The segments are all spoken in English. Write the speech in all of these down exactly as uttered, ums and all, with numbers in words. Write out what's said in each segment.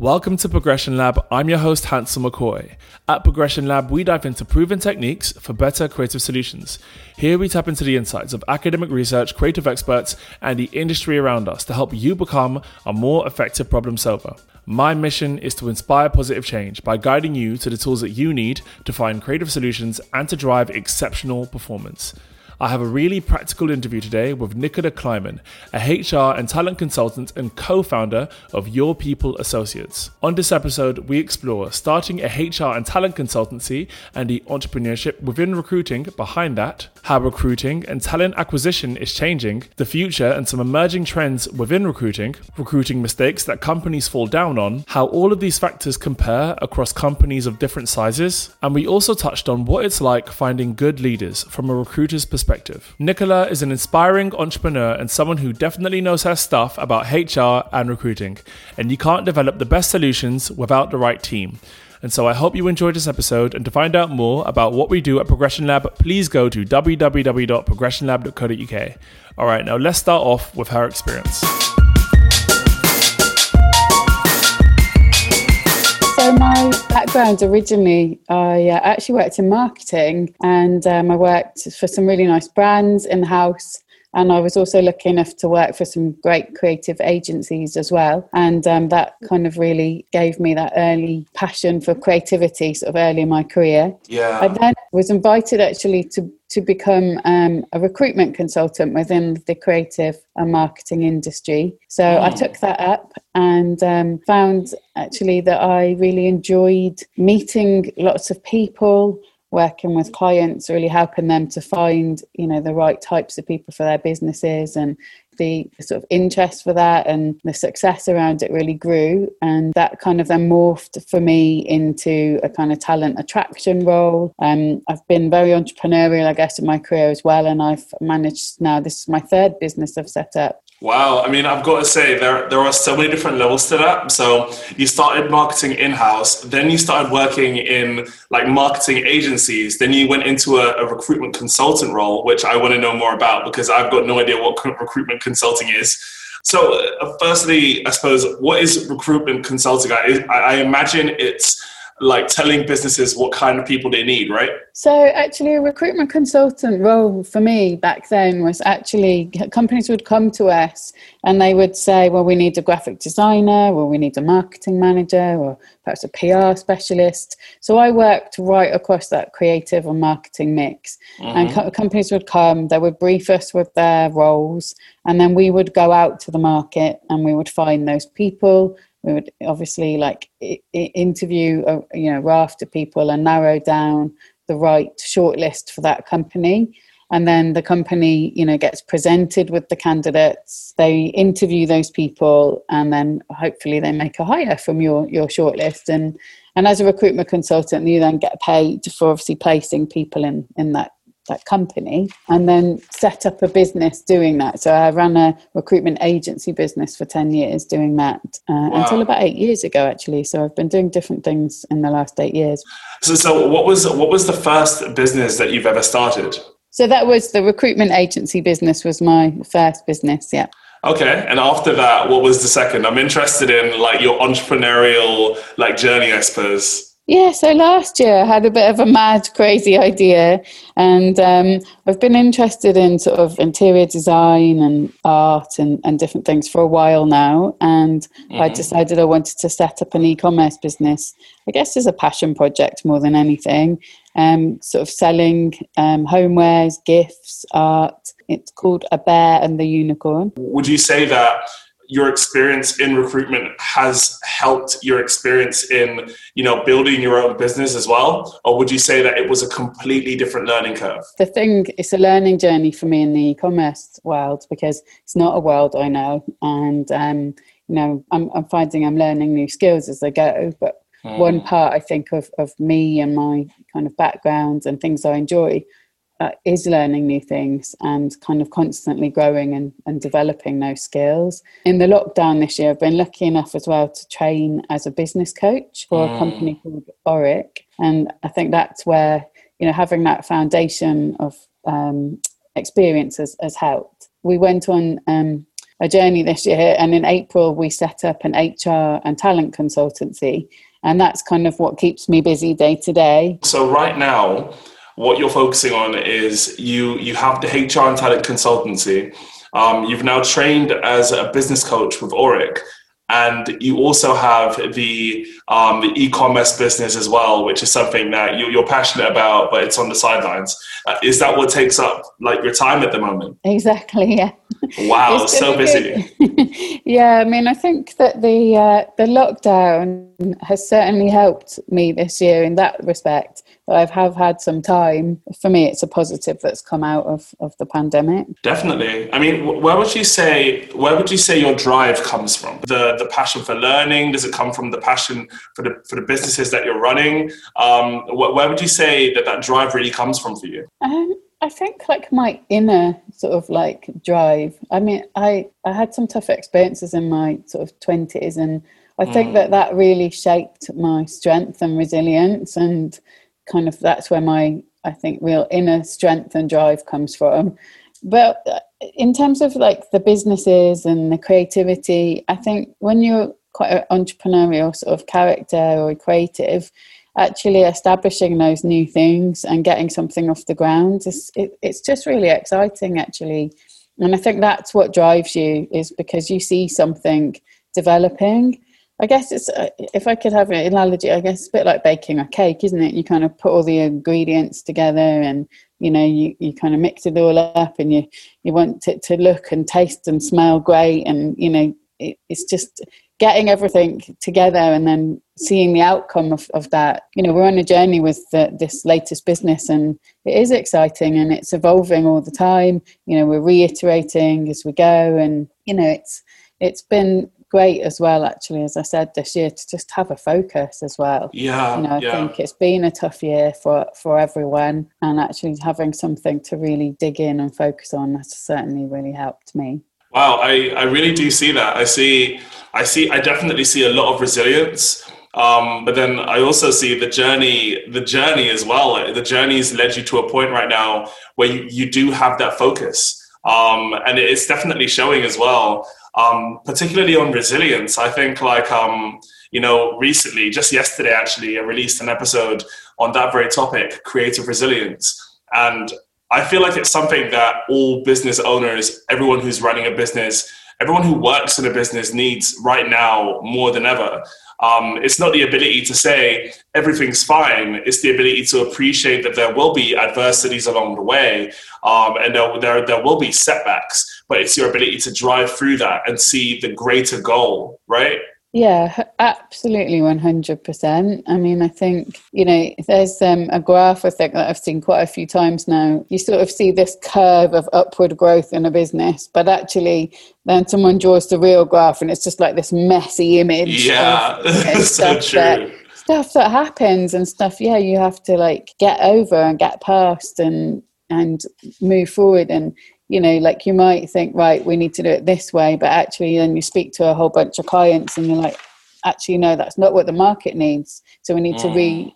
Welcome to Progression Lab. I'm your host, Hansel McCoy. At Progression Lab, we dive into proven techniques for better creative solutions. Here we tap into the insights of academic research, creative experts, and the industry around us to help you become a more effective problem solver. My mission is to inspire positive change by guiding you to the tools that you need to find creative solutions and to drive exceptional performance. I have a really practical interview today with Nicola Kleinman, a H R and talent consultant and co-founder of Your People Associates. On this episode, we explore starting a H R and talent consultancy and the entrepreneurship within recruiting behind that, how recruiting and talent acquisition is changing, the future and some emerging trends within recruiting, recruiting mistakes that companies fall down on, how all of these factors compare across companies of different sizes, and we also touched on what it's like finding good leaders from a recruiter's perspective. Nicola is an inspiring entrepreneur and someone who definitely knows her stuff about H R and recruiting. And you can't develop the best solutions without the right team. And so I hope you enjoyed this episode. And to find out more about what we do at Progression Lab, please go to w w w dot progression lab dot co dot u k. All right, now let's start off with her experience. So my background originally, I uh, actually worked in marketing, and um, I worked for some really nice brands in-house, and I was also lucky enough to work for some great creative agencies as well. And um, that kind of really gave me that early passion for creativity sort of early in my career. Yeah. I then was invited actually to to become um, a recruitment consultant within the creative and marketing industry. So mm. I took that up and um, found actually that I really enjoyed meeting lots of people, working with clients, really helping them to find, you know, the right types of people for their businesses, and the sort of interest for that and the success around it really grew. And that kind of then morphed for me into a kind of talent attraction role. Um, I've been very entrepreneurial, I guess, in my career as well. And I've managed now, this is my third business I've set up. Wow. I mean, I've got to say there there are so many different levels to that. So you started marketing in-house, then you started working in like marketing agencies, then you went into a, a recruitment consultant role, which I want to know more about because I've got no idea what recruitment consulting is. So uh, firstly, I suppose, what is recruitment consulting? I, I imagine it's like telling businesses what kind of people they need, right? So actually a recruitment consultant role for me back then was actually companies would come to us and they would say, well, we need a graphic designer, or we need a marketing manager, or perhaps a P R specialist. So I worked right across that creative and marketing mix. Mm-hmm. And co- companies would come, they would brief us with their roles, and then we would go out to the market and we would find those people. We would obviously like interview, a, you know, raft of people and narrow down the right shortlist for that company. And then the company, you know, gets presented with the candidates. They interview those people, and then hopefully they make a hire from your, your shortlist. And, and as a recruitment consultant, you then get paid for obviously placing people in, in that that company, and then set up a business doing that. So I ran a recruitment agency business for ten years doing that uh, wow. until about eight years ago, actually. So I've been doing different things in the last eight years. So, so what was what was the first business that you've ever started? So that was the recruitment agency business was my first business. Yeah. Okay. And after that, what was the second? I'm interested in like your entrepreneurial like journey, I suppose. Yeah, so last year I had a bit of a mad, crazy idea, and um, I've been interested in sort of interior design and art and, and different things for a while now, and mm-hmm. I decided I wanted to set up an e-commerce business, I guess as a passion project more than anything, um, sort of selling um, homewares, gifts, art. It's called A Bear and the Unicorn. Would you say that your experience in recruitment has helped your experience in, you know, building your own business as well? Or would you say that it was a completely different learning curve? The thing, it's a learning journey for me in the e-commerce world, because it's not a world I know. And, um, you know, I'm, I'm finding I'm learning new skills as I go. But mm. one part, I think, of, of me and my kind of background and things I enjoy Uh, is learning new things and kind of constantly growing and, and developing those skills. In the lockdown this year, I've been lucky enough as well to train as a business coach for mm. a company called Oric. And I think that's where, you know, having that foundation of um, experience has, has helped. We went on um, a journey this year. And in April, we set up an H R and talent consultancy. And that's kind of what keeps me busy day to day. So right now, what you're focusing on is you, you have the H R and talent consultancy. Um, you've now trained as a business coach with Oric. And you also have the um, the e-commerce business as well, which is something that you, you're passionate about, but it's on the sidelines. Uh, is that what takes up like your time at the moment? Exactly. Yeah. Wow, so busy. Yeah, I mean, I think that the uh, the lockdown has certainly helped me this year in that respect. I have had some time. For me, it's a positive that's come out of, of the pandemic. Definitely. I mean, where would you say where would you say your drive comes from? The the passion for learning? Does it come from the passion for the for the businesses that you're running? Um, wh- where would you say that that drive really comes from for you? Um, I think like my inner sort of like drive. I mean, I I had some tough experiences in my sort of twenties, and I think mm. that that really shaped my strength and resilience, and kind of that's where my, I think, real inner strength and drive comes from. But in terms of like the businesses and the creativity, I think when you're quite an entrepreneurial sort of character or creative, actually establishing those new things and getting something off the ground, is, it, it's just really exciting, actually. And I think that's what drives you, is because you see something developing. I guess it's, if I could have an analogy, I guess it's a bit like baking a cake, isn't it? You kind of put all the ingredients together and, you know, you, you kind of mix it all up, and you, you want it to look and taste and smell great. And, you know, it, it's just getting everything together and then seeing the outcome of, of that. You know, we're on a journey with the, this latest business, and it is exciting and it's evolving all the time. You know, we're reiterating as we go, and, you know, it's it's been great as well, actually, as I said, this year, to just have a focus as well. Yeah, you know, I yeah. think it's been a tough year for, for everyone, and actually having something to really dig in and focus on has certainly really helped me. Wow, I, I really do see that. I see, I see, I definitely see a lot of resilience. Um, but then I also see the journey, the journey as well. The journey's led you to a point right now where you, you do have that focus. Um, and it's definitely showing as well. Um, particularly on resilience, I think like, um, you know, recently, just yesterday, actually, I released an episode on that very topic, creative resilience. And I feel like it's something that all business owners, everyone who's running a business, everyone who works in a business needs right now more than ever. Um, it's not the ability to say everything's fine. It's the ability to appreciate that there will be adversities along the way, um, and there, there there will be setbacks, but it's your ability to drive through that and see the greater goal, right? Yeah, absolutely, one hundred percent. I mean, I think, you know, there's um, a graph, I think, that I've seen quite a few times now. You sort of see this curve of upward growth in a business, but actually then someone draws the real graph and it's just like this messy image. Yeah, of, you know, so true. That, stuff that happens and stuff, yeah, you have to, like, get over and get past and and move forward. And you know, like you might think, right, we need to do it this way, but actually then you speak to a whole bunch of clients and you're like, actually, no, that's not what the market needs. So we need mm. to re,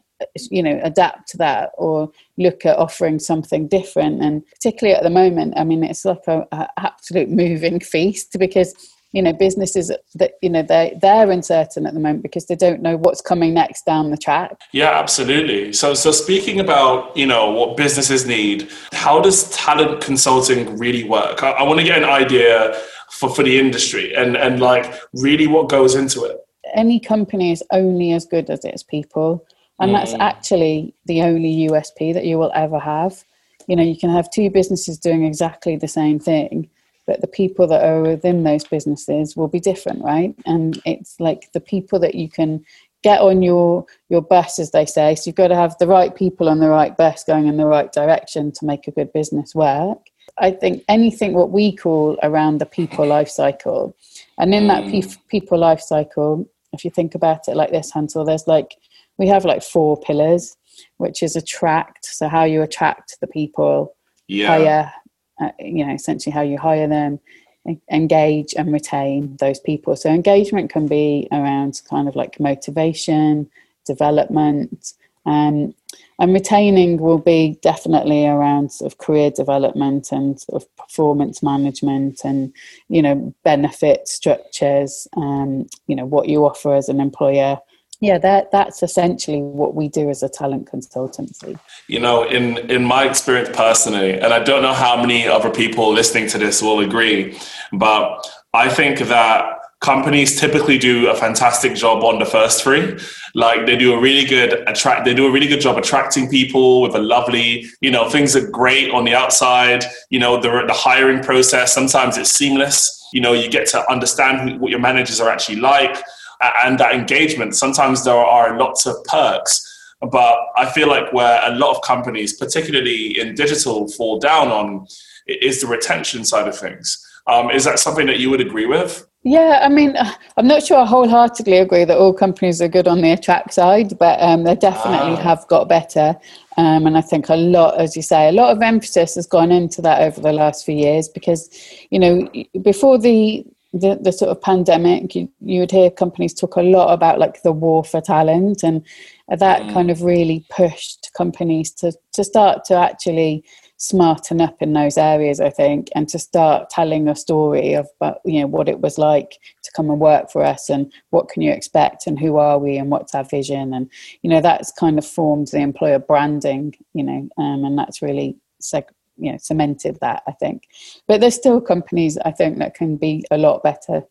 you know, adapt to that or look at offering something different. And particularly at the moment, I mean, it's like a, a absolute moving feast, because, you know, businesses that, you know, they, they're uncertain at the moment because they don't know what's coming next down the track. Yeah, absolutely. So, so speaking about, you know, what businesses need, how does talent consulting really work? I, I want to get an idea for, for the industry and, and like really what goes into it. Any company is only as good as its people. And mm. that's actually the only U S P that you will ever have. You know, you can have two businesses doing exactly the same thing, but the people that are within those businesses will be different, right? And it's like the people that you can get on your your bus, as they say. So you've got to have the right people on the right bus going in the right direction to make a good business work. I think anything what we call around the people life cycle. And in that pe- people life cycle, if you think about it like this, Hansel, there's like, we have like four pillars, which is attract. So how you attract the people. Yeah. Hire, Uh, you know, essentially how you hire them, engage and retain those people. So engagement can be around kind of like motivation, development, Um, and retaining will be definitely around sort of career development and sort of performance management and, you know, benefit structures, um, you know, what you offer as an employer. Yeah, that that's essentially what we do as a talent consultancy. You know, in, in my experience personally, and I don't know how many other people listening to this will agree, but I think that companies typically do a fantastic job on the first three. Like they do a really good attract, they do a really good job attracting people with a lovely, you know, things are great on the outside. You know, the, the hiring process, sometimes it's seamless. You know, you get to understand who, what your managers are actually like, and that engagement. Sometimes there are lots of perks, but I feel like where a lot of companies, particularly in digital, fall down on is the retention side of things. Um, is that something that you would agree with? Yeah, I mean, I'm not sure I wholeheartedly agree that all companies are good on the attract side, but um, they definitely ah. have got better. Um, and I think a lot, as you say, a lot of emphasis has gone into that over the last few years because, you know, before the The, the sort of pandemic, you, you would hear companies talk a lot about like the war for talent, and that mm. kind of really pushed companies to, to start to actually smarten up in those areas, I think, and to start telling a story of, you know, what it was like to come and work for us and what can you expect and who are we and what's our vision. And, you know, that's kind of formed the employer branding, you know, um, and that's really seg- you know, cemented that, I think. But there's still companies, I think, that can be a lot better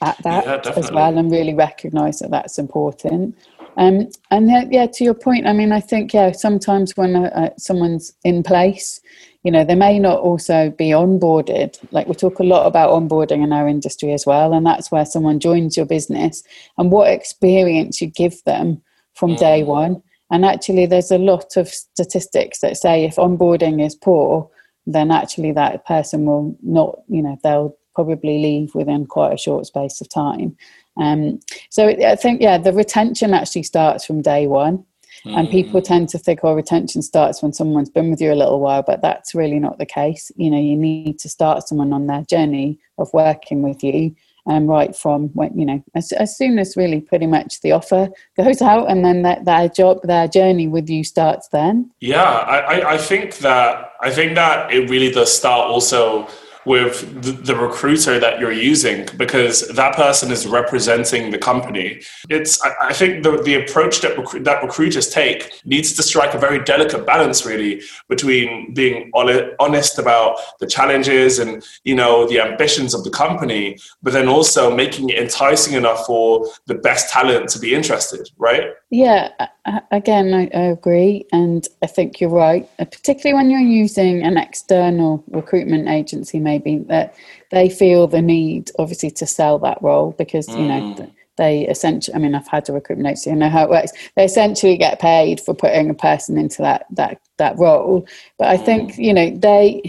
at that yeah, as well, and really recognise that that's important. Um, and then, yeah, to your point, I mean, I think, yeah, sometimes when uh, someone's in place, you know, they may not also be onboarded. Like we talk a lot about onboarding in our industry as well, and that's where someone joins your business and what experience you give them from mm. day one. And actually, there's a lot of statistics that say if onboarding is poor, then actually that person will not, you know, they'll probably leave within quite a short space of time. Um, so I think, yeah, the retention actually starts from day one. Mm. And people tend to think, oh, retention starts when someone's been with you a little while, but that's really not the case. You know, you need to start someone on their journey of working with you. Um, right from when, you know, as, as soon as really pretty much the offer goes out, and then that their job, their journey with you starts then. Yeah, I, I think that I think that it really does start also with the, the recruiter that you're using, because that person is representing the company. It's I, I think the the approach that recru- that recruiters take needs to strike a very delicate balance, really, between being honest about the challenges and, you know, the ambitions of the company, but then also making it enticing enough for the best talent to be interested, right? Yeah, I, again, I, I agree. And I think you're right, particularly when you're using an external recruitment agency, maybe that they feel the need, obviously, to sell that role because, you mm. know, they essentially, I mean, I've had a recruitment agency, I know how it works. They essentially get paid for putting a person into that, that, that role. But I mm. think, you know, they...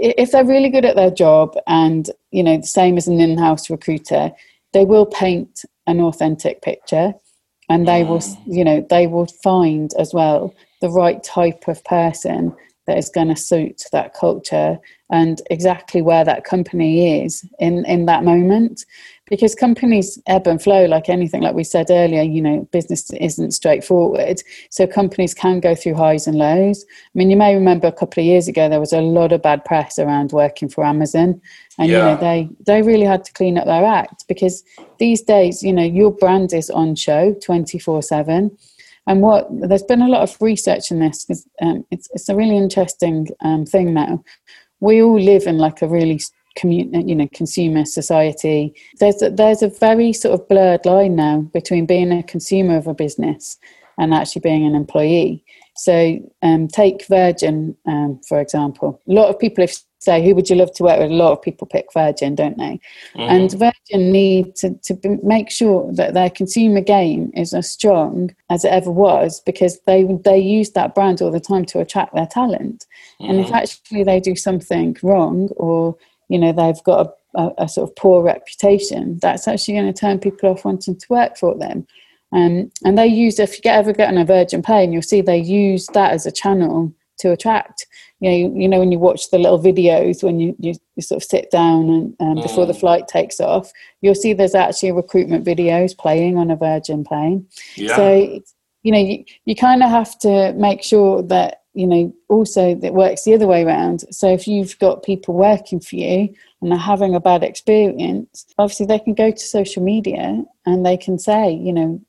if they're really good at their job and, you know, the same as an in-house recruiter, they will paint an authentic picture and they will, you know, they will find as well the right type of person that is going to suit that culture and exactly where that company is in, in that moment. Because companies ebb and flow like anything, like we said earlier, you know, business isn't straightforward. So companies can go through highs and lows. I mean, you may remember a couple of years ago, there was a lot of bad press around working for Amazon. And, yeah. you know, they, they really had to clean up their act because these days, you know, your brand is on show twenty-four seven. And what there's been a lot of research in this because um, it's, it's a really interesting um, thing now. We all live in like a really commun- you know, consumer society. There's a, there's a very sort of blurred line now between being a consumer of a business and actually being an employee. So um, take Virgin, um, for example. A lot of people, if say, who would you love to work with? A lot of people pick Virgin, don't they? Mm-hmm. And Virgin need to, to make sure that their consumer game is as strong as it ever was because they they use that brand all the time to attract their talent. Mm-hmm. And if actually they do something wrong or, you know, they've got a, a, a sort of poor reputation, that's actually going to turn people off wanting to work for them. Um, and they use, if you get, ever get on a Virgin pay, and you'll see they use that as a channel to attract. You know, you, you know, when you watch the little videos, when you, you, you sort of sit down and um, mm. before the flight takes off, you'll see there's actually recruitment videos playing on a Virgin plane. Yeah. So you know, you, you kind of have to make sure that, you know, also that works the other way around. So if you've got people working for you and they're having a bad experience, obviously they can go to social media and they can say, you know,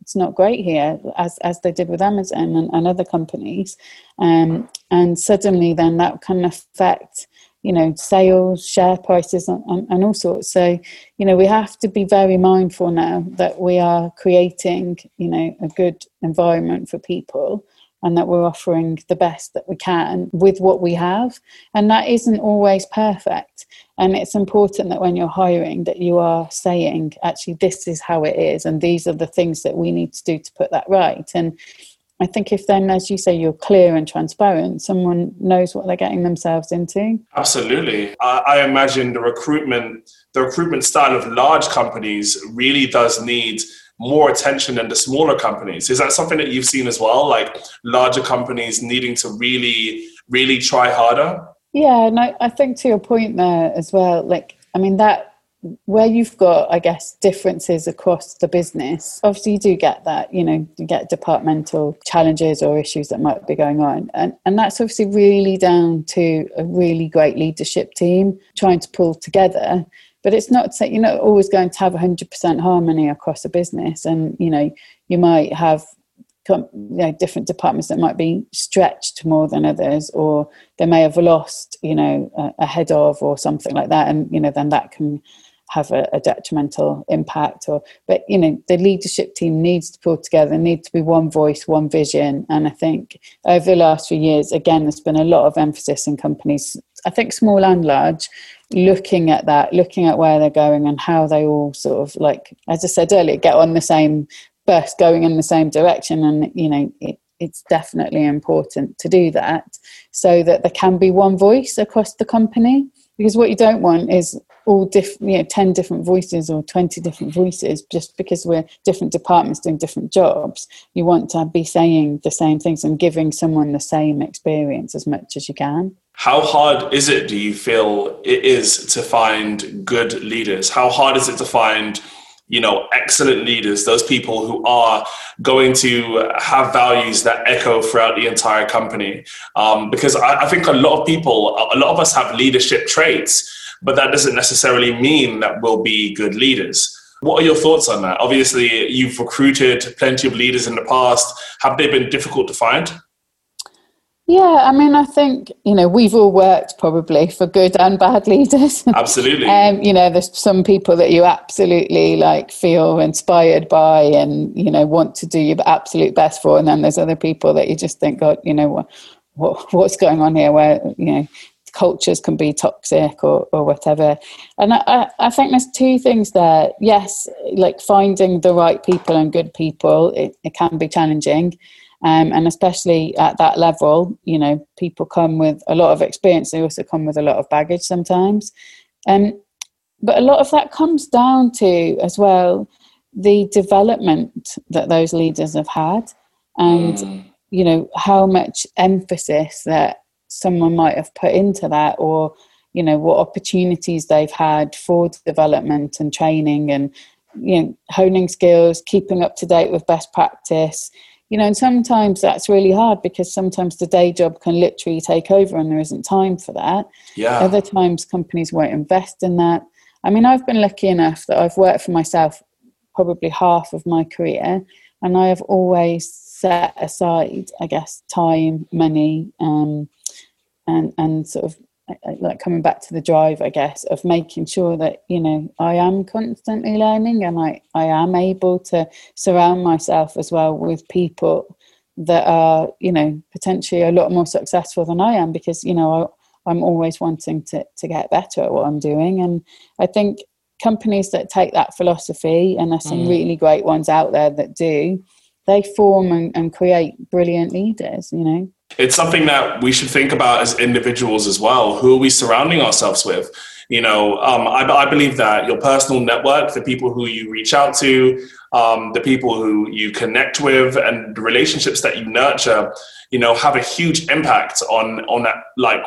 it's not great here, as as they did with Amazon and, and other companies. Um, and suddenly then that can affect, you know, sales, share prices and, and, and all sorts. So, you know, we have to be very mindful now that we are creating, you know, a good environment for people, and that we're offering the best that we can with what we have. And that isn't always perfect. And it's important that when you're hiring that you are saying, actually, this is how it is, and these are the things that we need to do to put that right. And I think if then, as you say, you're clear and transparent, someone knows what they're getting themselves into. Absolutely. I, I imagine the recruitment, the recruitment style of large companies really does need more attention than the smaller companies. Is that something that you've seen as well? Like larger companies needing to really, really try harder? Yeah, and I, I think to your point there as well, like, I mean, that where you've got, I guess, differences across the business, obviously you do get that, you know, you get departmental challenges or issues that might be going on. And, and that's obviously really down to a really great leadership team trying to pull together. But it's not, you're not always going to have one hundred percent harmony across a business. And, you know, you might have, you know, different departments that might be stretched more than others, or they may have lost, you know, a, a head of or something like that. And, you know, then that can have a, a detrimental impact. Or, but, you know, the leadership team needs to pull together, needs to be one voice, one vision. And I think over the last few years, again, there's been a lot of emphasis in companies, I think small and large, looking at that, looking at where they're going and how they all sort of, like, as I said earlier, get on the same bus going in the same direction. And, you know, it, it's definitely important to do that so that there can be one voice across the company. Because what you don't want is all different, you know, ten different voices or twenty different voices, just because we're different departments doing different jobs. You want to be saying the same things and giving someone the same experience as much as you can. How hard is it, do you feel it is, to find good leaders? How hard is it to find, you know, excellent leaders, those people who are going to have values that echo throughout the entire company? Um, because I, I think a lot of people, a lot of us have leadership traits, but that doesn't necessarily mean that we'll be good leaders. What are your thoughts on that? Obviously, you've recruited plenty of leaders in the past. Have they been difficult to find? Yeah, I mean, I think, you know, we've all worked probably for good and bad leaders. Absolutely. um, you know, there's some people that you absolutely, like, feel inspired by and, you know, want to do your absolute best for. And then there's other people that you just think, God, you know, what, what what's going on here, where, you know, cultures can be toxic or, or whatever. And I, I think there's two things there. Yes, like finding the right people and good people, it, it can be challenging. Um, and especially at that level, you know, people come with a lot of experience. They also come with a lot of baggage sometimes. Um, but a lot of that comes down to, as well, the development that those leaders have had and, mm. you know, how much emphasis that someone might have put into that, or, you know, what opportunities they've had for development and training and, you know, honing skills, keeping up to date with best practice. You know, and sometimes that's really hard because sometimes the day job can literally take over and there isn't time for that. Yeah. Other times companies won't invest in that. I mean, I've been lucky enough that I've worked for myself probably half of my career, and I have always set aside, I guess, time, money, um, and and sort of like coming back to the drive, I guess, of making sure that, you know, I am constantly learning and I, I am able to surround myself as well with people that are, you know, potentially a lot more successful than I am, because, you know, I, I'm always wanting to, to get better at what I'm doing. And I think companies that take that philosophy, and there's some mm. really great ones out there that do, they form and, and create brilliant leaders, you know. It's something that we should think about as individuals as well. Who are we surrounding ourselves with? You know, um, I, I believe that your personal network, the people who you reach out to, um, the people who you connect with, and the relationships that you nurture, you know, have a huge impact on on that, like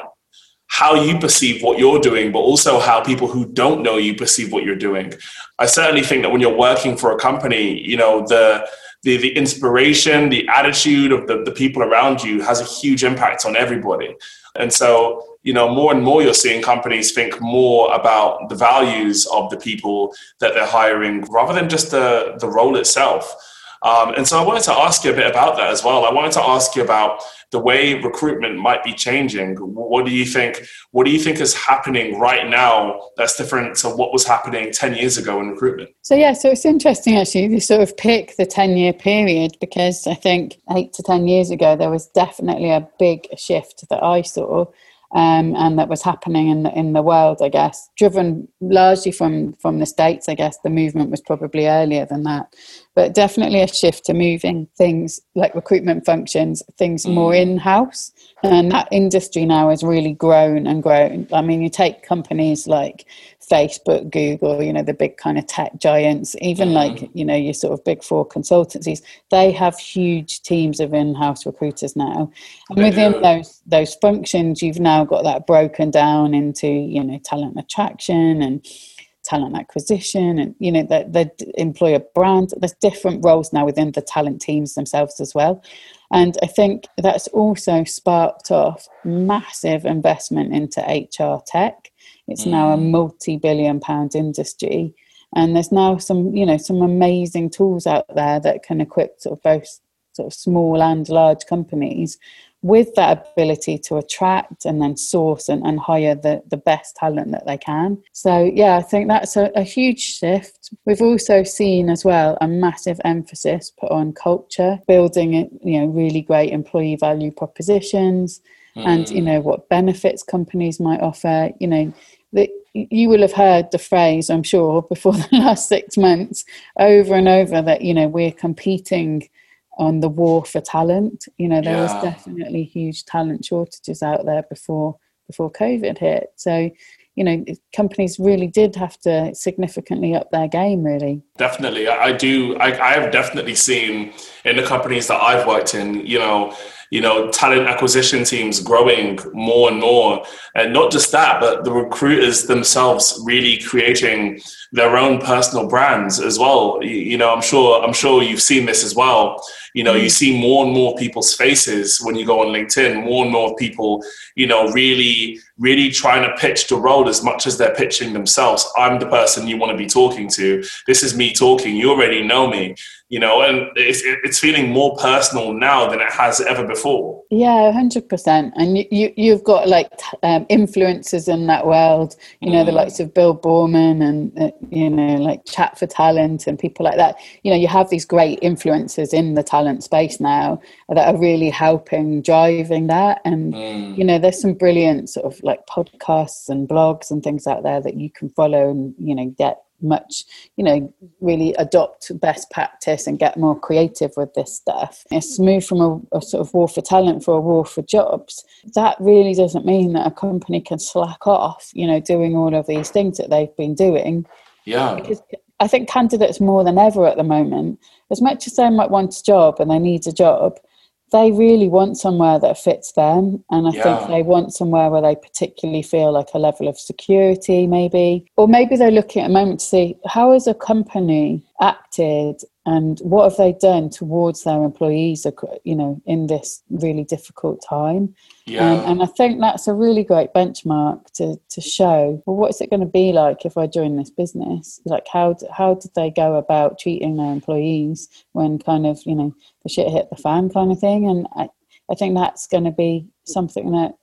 how you perceive what you're doing, but also how people who don't know you perceive what you're doing. I certainly think that when you're working for a company, you know, the the, the inspiration, the attitude of the, the people around you has a huge impact on everybody. And so, you know, more and more you're seeing companies think more about the values of the people that they're hiring rather than just the, the role itself. Um, and so I wanted to ask you a bit about that as well. I wanted to ask you about the way recruitment might be changing. What do you think, what do you think is happening right now that's different to what was happening ten years ago in recruitment? So, yeah, so it's interesting, actually, you sort of pick the ten-year period, because I think eight to ten years ago, there was definitely a big shift that I saw um, and that was happening in the, in the world, I guess, driven largely from, from the States. I guess the movement was probably earlier than that. But definitely a shift to moving things like recruitment functions, things more in-house. And that industry now has really grown and grown. I mean, you take companies like Facebook, Google, you know, the big kind of tech giants, even like, you know, your sort of big four consultancies, they have huge teams of in-house recruiters now. And within those those functions, you've now got that broken down into, you know, talent attraction and talent acquisition, and you know that the employer brand. There's different roles now within the talent teams themselves as well, and I think that's also sparked off massive investment into H R tech. It's now a multi-billion pound industry, and there's now some you know some amazing tools out there that can equip sort of both sort of small and large companies with that ability to attract and then source and, and hire the, the best talent that they can. So, yeah, I think that's a, a huge shift. We've also seen as well a massive emphasis put on culture, building, you know, really great employee value propositions mm. and, you know, what benefits companies might offer. You know, the, you will have heard the phrase, I'm sure, before the last six months over and over that, you know, we're competing on the war for talent. You know, there yeah. was definitely huge talent shortages out there before before COVID hit. So, you know, companies really did have to significantly up their game, really. Definitely. I do. I, I have definitely seen in the companies that I've worked in, you know, you know, talent acquisition teams growing more and more. And not just that, but the recruiters themselves really creating their own personal brands as well. You, you know, I'm sure, I'm sure you've seen this as well. You know, you see more and more people's faces when you go on LinkedIn, more and more people, you know, really, really trying to pitch the role as much as they're pitching themselves. I'm the person you want to be talking to. This is me talking. You already know me, you know, and it's, it's feeling more personal now than it has ever before. Yeah, one hundred percent. And you, you've got like um, influencers in that world, you know, mm. the likes of Bill Borman and, uh, you know, like Chat for Talent and people like that. You know, you have these great influencers in the talent space now that are really helping driving that, and mm. you know there's some brilliant sort of like podcasts and blogs and things out there that you can follow and you know get much you know really adopt best practice and get more creative with this stuff. It's moved from a, a sort of war for talent for a war for jobs. That really doesn't mean that a company can slack off you know doing all of these things that they've been doing, yeah because I think candidates more than ever at the moment, as much as they might want a job and they need a job, they really want somewhere that fits them. And I yeah. think they want somewhere where they particularly feel like a level of security maybe, or maybe they're looking at a moment to see how has a company acted and what have they done towards their employees, you know, in this really difficult time. Yeah. Um, and I think that's a really great benchmark to to show, well, what's it going to be like if I join this business? Like, how how did they go about treating their employees when kind of, you know, the shit hit the fan kind of thing? And I, I think that's going to be something that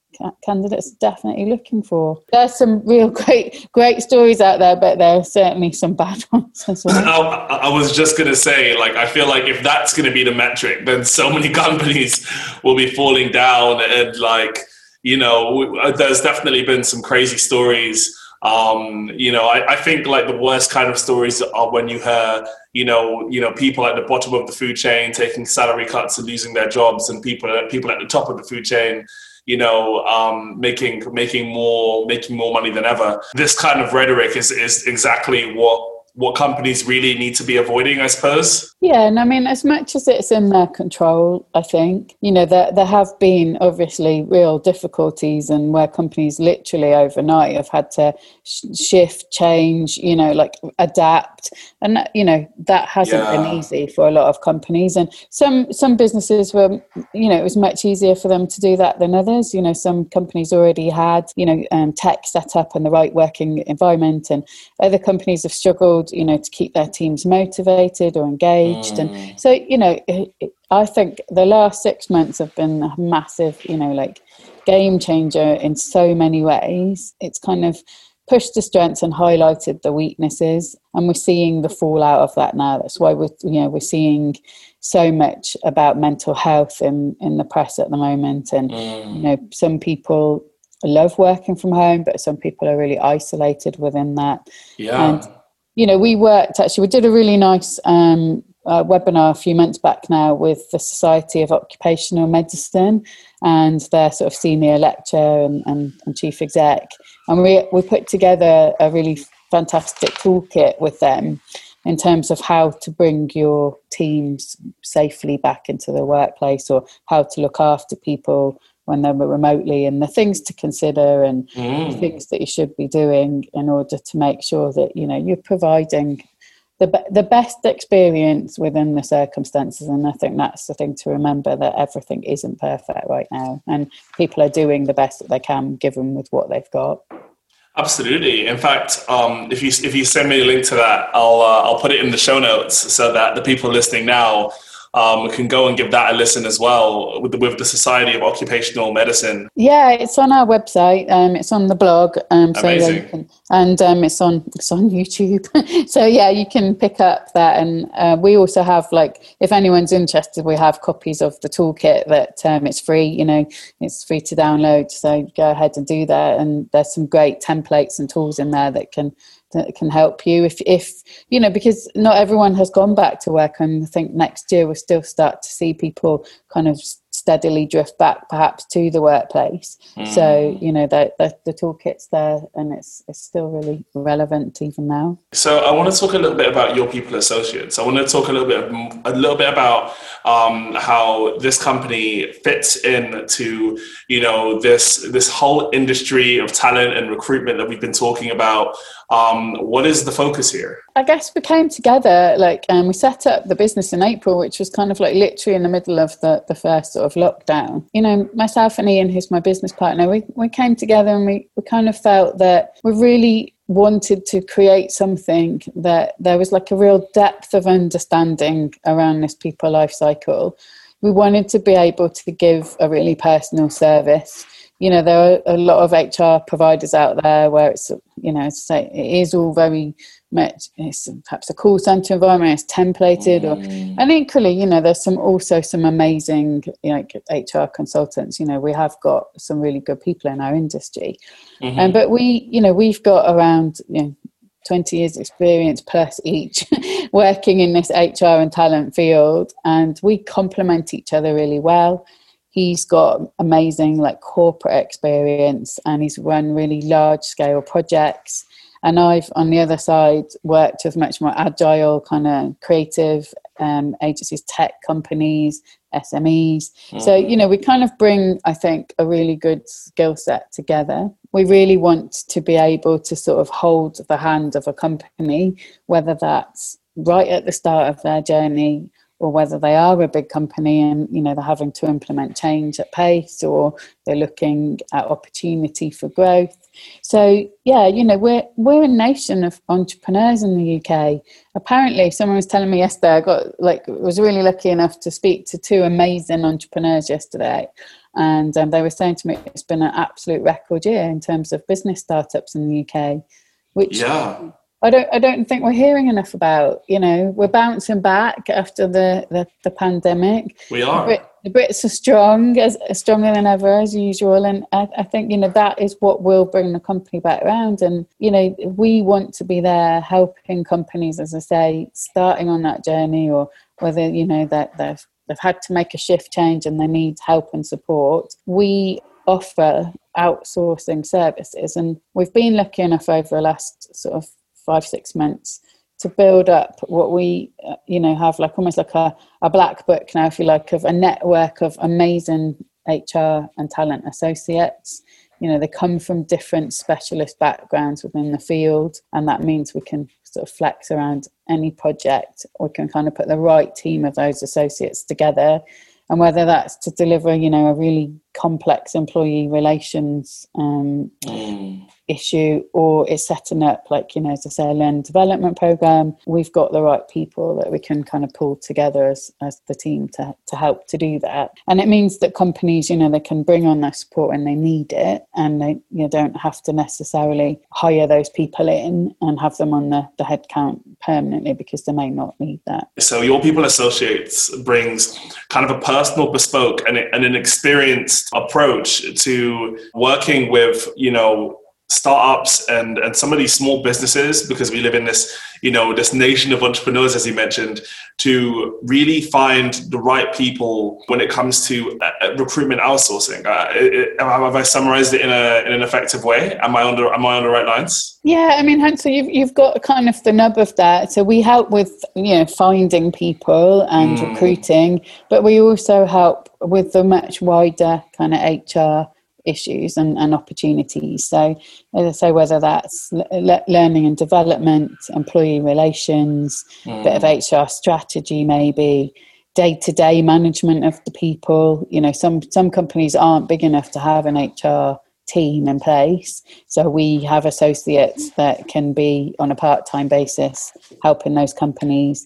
candidates are definitely looking for. There's some real great great stories out there, but there are certainly some bad ones as well. I, I was just going to say, like, I feel like if that's going to be the metric, then so many companies will be falling down. And like, you know, there's definitely been some crazy stories. Um, you know, I, I think like the worst kind of stories are when you hear, you know, you know, people at the bottom of the food chain taking salary cuts and losing their jobs, and people people at the top of the food chain, you know, um, making making more making more money than ever. This kind of rhetoric is is exactly what what companies really need to be avoiding, I suppose. Yeah, and I mean, as much as it's in their control, I think, you know, there, there have been obviously real difficulties, and where companies literally overnight have had to sh- shift, change, you know, like adapt. And, that, you know, that hasn't yeah. been easy for a lot of companies. And some, some businesses were, you know, it was much easier for them to do that than others. You know, some companies already had, you know, um, tech set up and the right working environment, and other companies have struggled, you know, to keep their teams motivated or engaged. And so, you know, it, it, I think the last six months have been a massive, you know, like game changer in so many ways. It's kind of pushed the strengths and highlighted the weaknesses, and we're seeing the fallout of that now. That's why we're, you know, we're seeing so much about mental health in, in the press at the moment. And, mm. you know, some people love working from home, but some people are really isolated within that. Yeah. And, you know, we worked actually, we did a really nice um, uh, webinar a few months back now with the Society of Occupational Medicine and their sort of senior lecturer and, and, and chief exec. And we, we put together a really fantastic toolkit with them in terms of how to bring your teams safely back into the workplace, or how to look after people when they're remotely, and the things to consider and mm. things that you should be doing in order to make sure that, you know, you're providing the be- the best experience within the circumstances. And I think that's the thing to remember, that everything isn't perfect right now, and people are doing the best that they can given with what they've got. Absolutely. In fact, um, if you if you send me a link to that, I'll uh, I'll put it in the show notes so that the people listening now Um, we can go and give that a listen as well with the, with the Society of Occupational Medicine. Yeah, it's on our website. Um, it's on the blog. Um, so Amazing. Yeah, you can, and um, it's on it's on YouTube. So yeah, you can pick up that. And uh, we also have, like, if anyone's interested, we have copies of the toolkit that um, it's free. You know, it's free to download. So go ahead and do that. And there's some great templates and tools in there that can. that can help you if, if, you know, because not everyone has gone back to work. And I think next year we'll still start to see people kind of steadily drift back perhaps to the workplace. Mm. So, you know, the, the, the toolkit's there, and it's it's still really relevant even now. So I want to talk a little bit about Your People Associates. I want to talk a little bit, a little bit about um, how this company fits into, you know, this, this whole industry of talent and recruitment that we've been talking about. Um, what is the focus here? I guess we came together, like, and um, we set up the business in April, which was kind of like literally in the middle of the, the first sort of lockdown. You know, myself and Ian, who's my business partner, we, we came together, and we, we kind of felt that we really wanted to create something that there was like a real depth of understanding around this people life cycle. We wanted to be able to give a really personal service. You know, there are a lot of H R providers out there where it's, you know, it's like, it is all very much, it's perhaps a call centre environment, it's templated, or, and equally, you know, there's some also some amazing, you know, H R consultants. You know, we have got some really good people in our industry. Mm-hmm. Um, but we, you know, we've got around, you know, twenty years experience plus each working in this H R and talent field, and we complement each other really well. He's got amazing, like, corporate experience, and he's run really large scale projects. And I've, on the other side, worked with much more agile kind of creative um, agencies, tech companies, S M Es. Mm. So, you know, we kind of bring, I think, a really good skill set together. We really want to be able to sort of hold the hand of a company, whether that's right at the start of their journey, or whether they are a big company and, you know, they're having to implement change at pace, or they're looking at opportunity for growth. So, yeah, you know, we're we're a nation of entrepreneurs in the U K. Apparently, someone was telling me yesterday, I got, like, was really lucky enough to speak to two amazing entrepreneurs yesterday. And um, they were saying to me, it's been an absolute record year in terms of business startups in the U K, which... Yeah. I don't I don't think we're hearing enough about. You know, we're bouncing back after the, the, the pandemic. We are. The, Brit, the Brits are strong, as stronger than ever, as usual. And I, I think, you know, that is what will bring the company back around. And, you know, we want to be there helping companies, as I say, starting on that journey, or whether, you know, that they've, they've had to make a shift change and they need help and support. We offer outsourcing services, and we've been lucky enough over the last sort of five, six months to build up what we, uh, you know, have like almost like a, a black book now, if you like, of a network of amazing H R and talent associates. You know, they come from different specialist backgrounds within the field, and that means we can sort of flex around any project, or we can kind of put the right team of those associates together. And whether that's to deliver, you know, a really complex employee relations um, mm. issue, or it's setting up, like, you know, as I say, a learning development program, we've got the right people that we can kind of pull together as, as the team to, to help to do that. And it means that companies, you know, they can bring on their support when they need it, and they, you know, don't have to necessarily hire those people in and have them on the, the headcount permanently, because they may not need that. So Your People Associates brings kind of a personal, bespoke and, and an experienced approach to working with, you know, startups and, and some of these small businesses, because we live in this, you know, this nation of entrepreneurs, as you mentioned, to really find the right people when it comes to uh, recruitment outsourcing. Uh, it, it, have I summarized it in a in an effective way? Am I on the, am I on the right lines? Yeah, I mean, Hansel, you've, you've got kind of the nub of that. So we help with, you know, finding people and mm. recruiting, but we also help with the much wider kind of H R issues and, and opportunities. So as I say, whether that's le- learning and development, employee relations, mm. bit of H R strategy, maybe day-to-day management of the people. You know, some some companies aren't big enough to have an H R team in place, so we have associates that can be on a part-time basis helping those companies.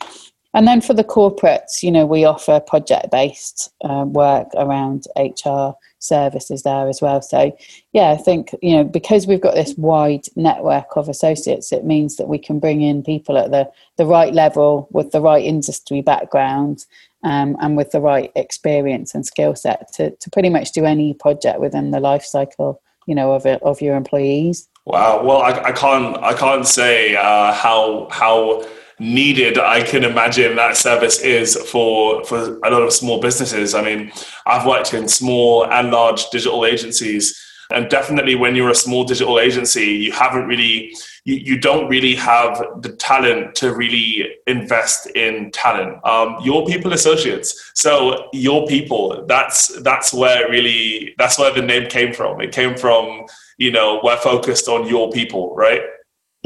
And then for the corporates, you know, we offer project-based uh, work around H R services there as well. So, yeah, I think, you know, because we've got this wide network of associates, it means that we can bring in people at the, the right level with the right industry background um, and with the right experience and skill set to, to pretty much do any project within the life cycle, you know, of, of your employees. Wow. Well, I, I can't I can't say uh, how how... needed, I can imagine that service is for for a lot of small businesses. I mean, I've worked in small and large digital agencies, and definitely when you're a small digital agency, you haven't really, you, you don't really have the talent to really invest in talent. Um, Your People Associates. So Your People, that's that's where really, that's where the name came from. It came from, you know, we're focused on your people, right?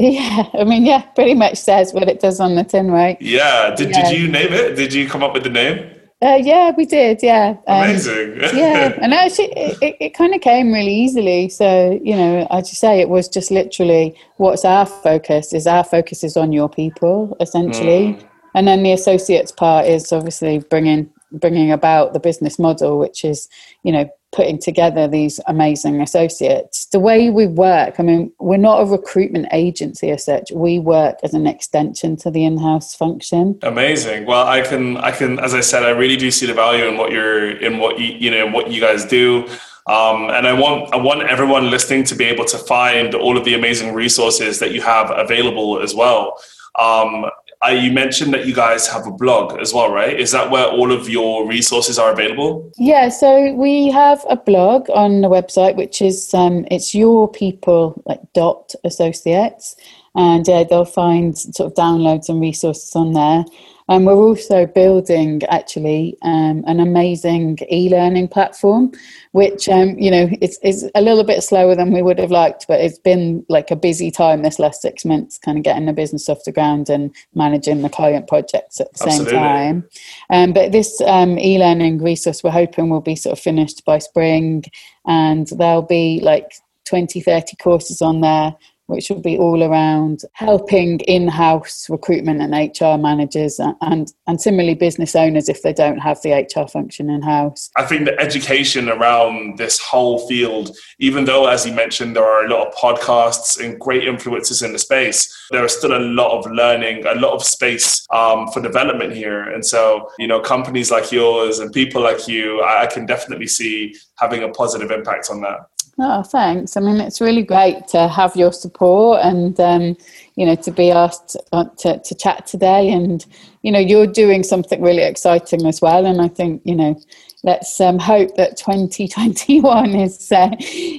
Yeah, I mean, yeah, pretty much says what it does on the tin, right? Yeah. Did yeah. Did you name it? Did you come up with the name? Uh, yeah, we did, yeah. Um, Amazing. Yeah, and actually, it, it, it kind of came really easily. So, you know, as you say, it was just literally, what's our focus? Is our focus is on your people, essentially. Mm. And then the associates part is obviously bringing bringing about the business model, which is, you know, putting together these amazing associates. The way we work, I mean, we're not a recruitment agency as such. We work as an extension to the in-house function. Amazing. Well, I can, I can, as I said, I really do see the value in what you're, in what you, you know, what you guys do. Um, and I want, I want everyone listening to be able to find all of the amazing resources that you have available as well. Um, Uh, you mentioned that you guys have a blog as well, right? Is that where all of your resources are available? Yeah, so we have a blog on the website, which is um, it's Your People like dot associates, and uh, they'll find sort of downloads and resources on there. And we're also building, actually, um, an amazing e-learning platform, which, um, you know, it's, it's a little bit slower than we would have liked, but it's been like a busy time this last six months, kind of getting the business off the ground and managing the client projects at the Absolutely. Same time. Um, but this um, e-learning resource, we're hoping will be sort of finished by spring, and there'll be like twenty, thirty courses on there, which will be all around helping in-house recruitment and H R managers and, and, and similarly business owners if they don't have the H R function in-house. I think the education around this whole field, even though, as you mentioned, there are a lot of podcasts and great influencers in the space, there is still a lot of learning, a lot of space um, for development here. And so, you know, companies like yours and people like you, I, I can definitely see having a positive impact on that. Oh, thanks. I mean, it's really great to have your support and, um, you know, to be asked to, to chat today. And, you know, you're doing something really exciting as well. And I think, you know, let's um, hope that twenty twenty-one is uh,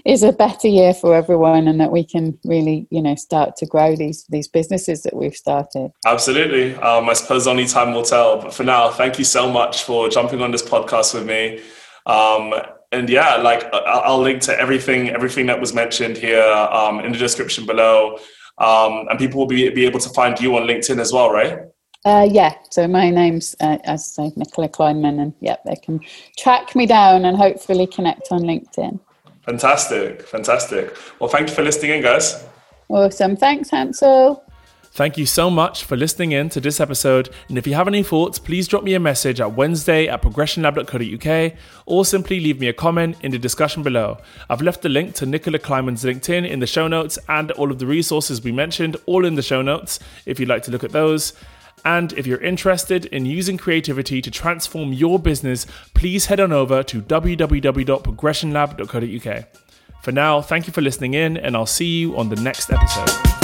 is a better year for everyone, and that we can really, you know, start to grow these these businesses that we've started. Absolutely. Um, I suppose only time will tell. But for now, thank you so much for jumping on this podcast with me. Um, And yeah, like I'll link to everything, everything that was mentioned here um, in the description below. Um, and people will be, be able to find you on LinkedIn as well, right? Uh, yeah. So my name's, uh, as I say, Nicola Kleinman. And yeah, they can track me down and hopefully connect on LinkedIn. Fantastic. Fantastic. Well, thank you for listening in, guys. Awesome. Thanks, Hansel. Thank you so much for listening in to this episode, and if you have any thoughts, please drop me a message at Wednesday at progression lab dot co dot uk, or simply leave me a comment in the discussion below. I've left the link to Nicola Kleinman's LinkedIn in the show notes, and all of the resources we mentioned, all in the show notes, if you'd like to look at those. And if you're interested in using creativity to transform your business, please head on over to w w w dot progression lab dot co dot uk. For now, thank you for listening in, and I'll see you on the next episode.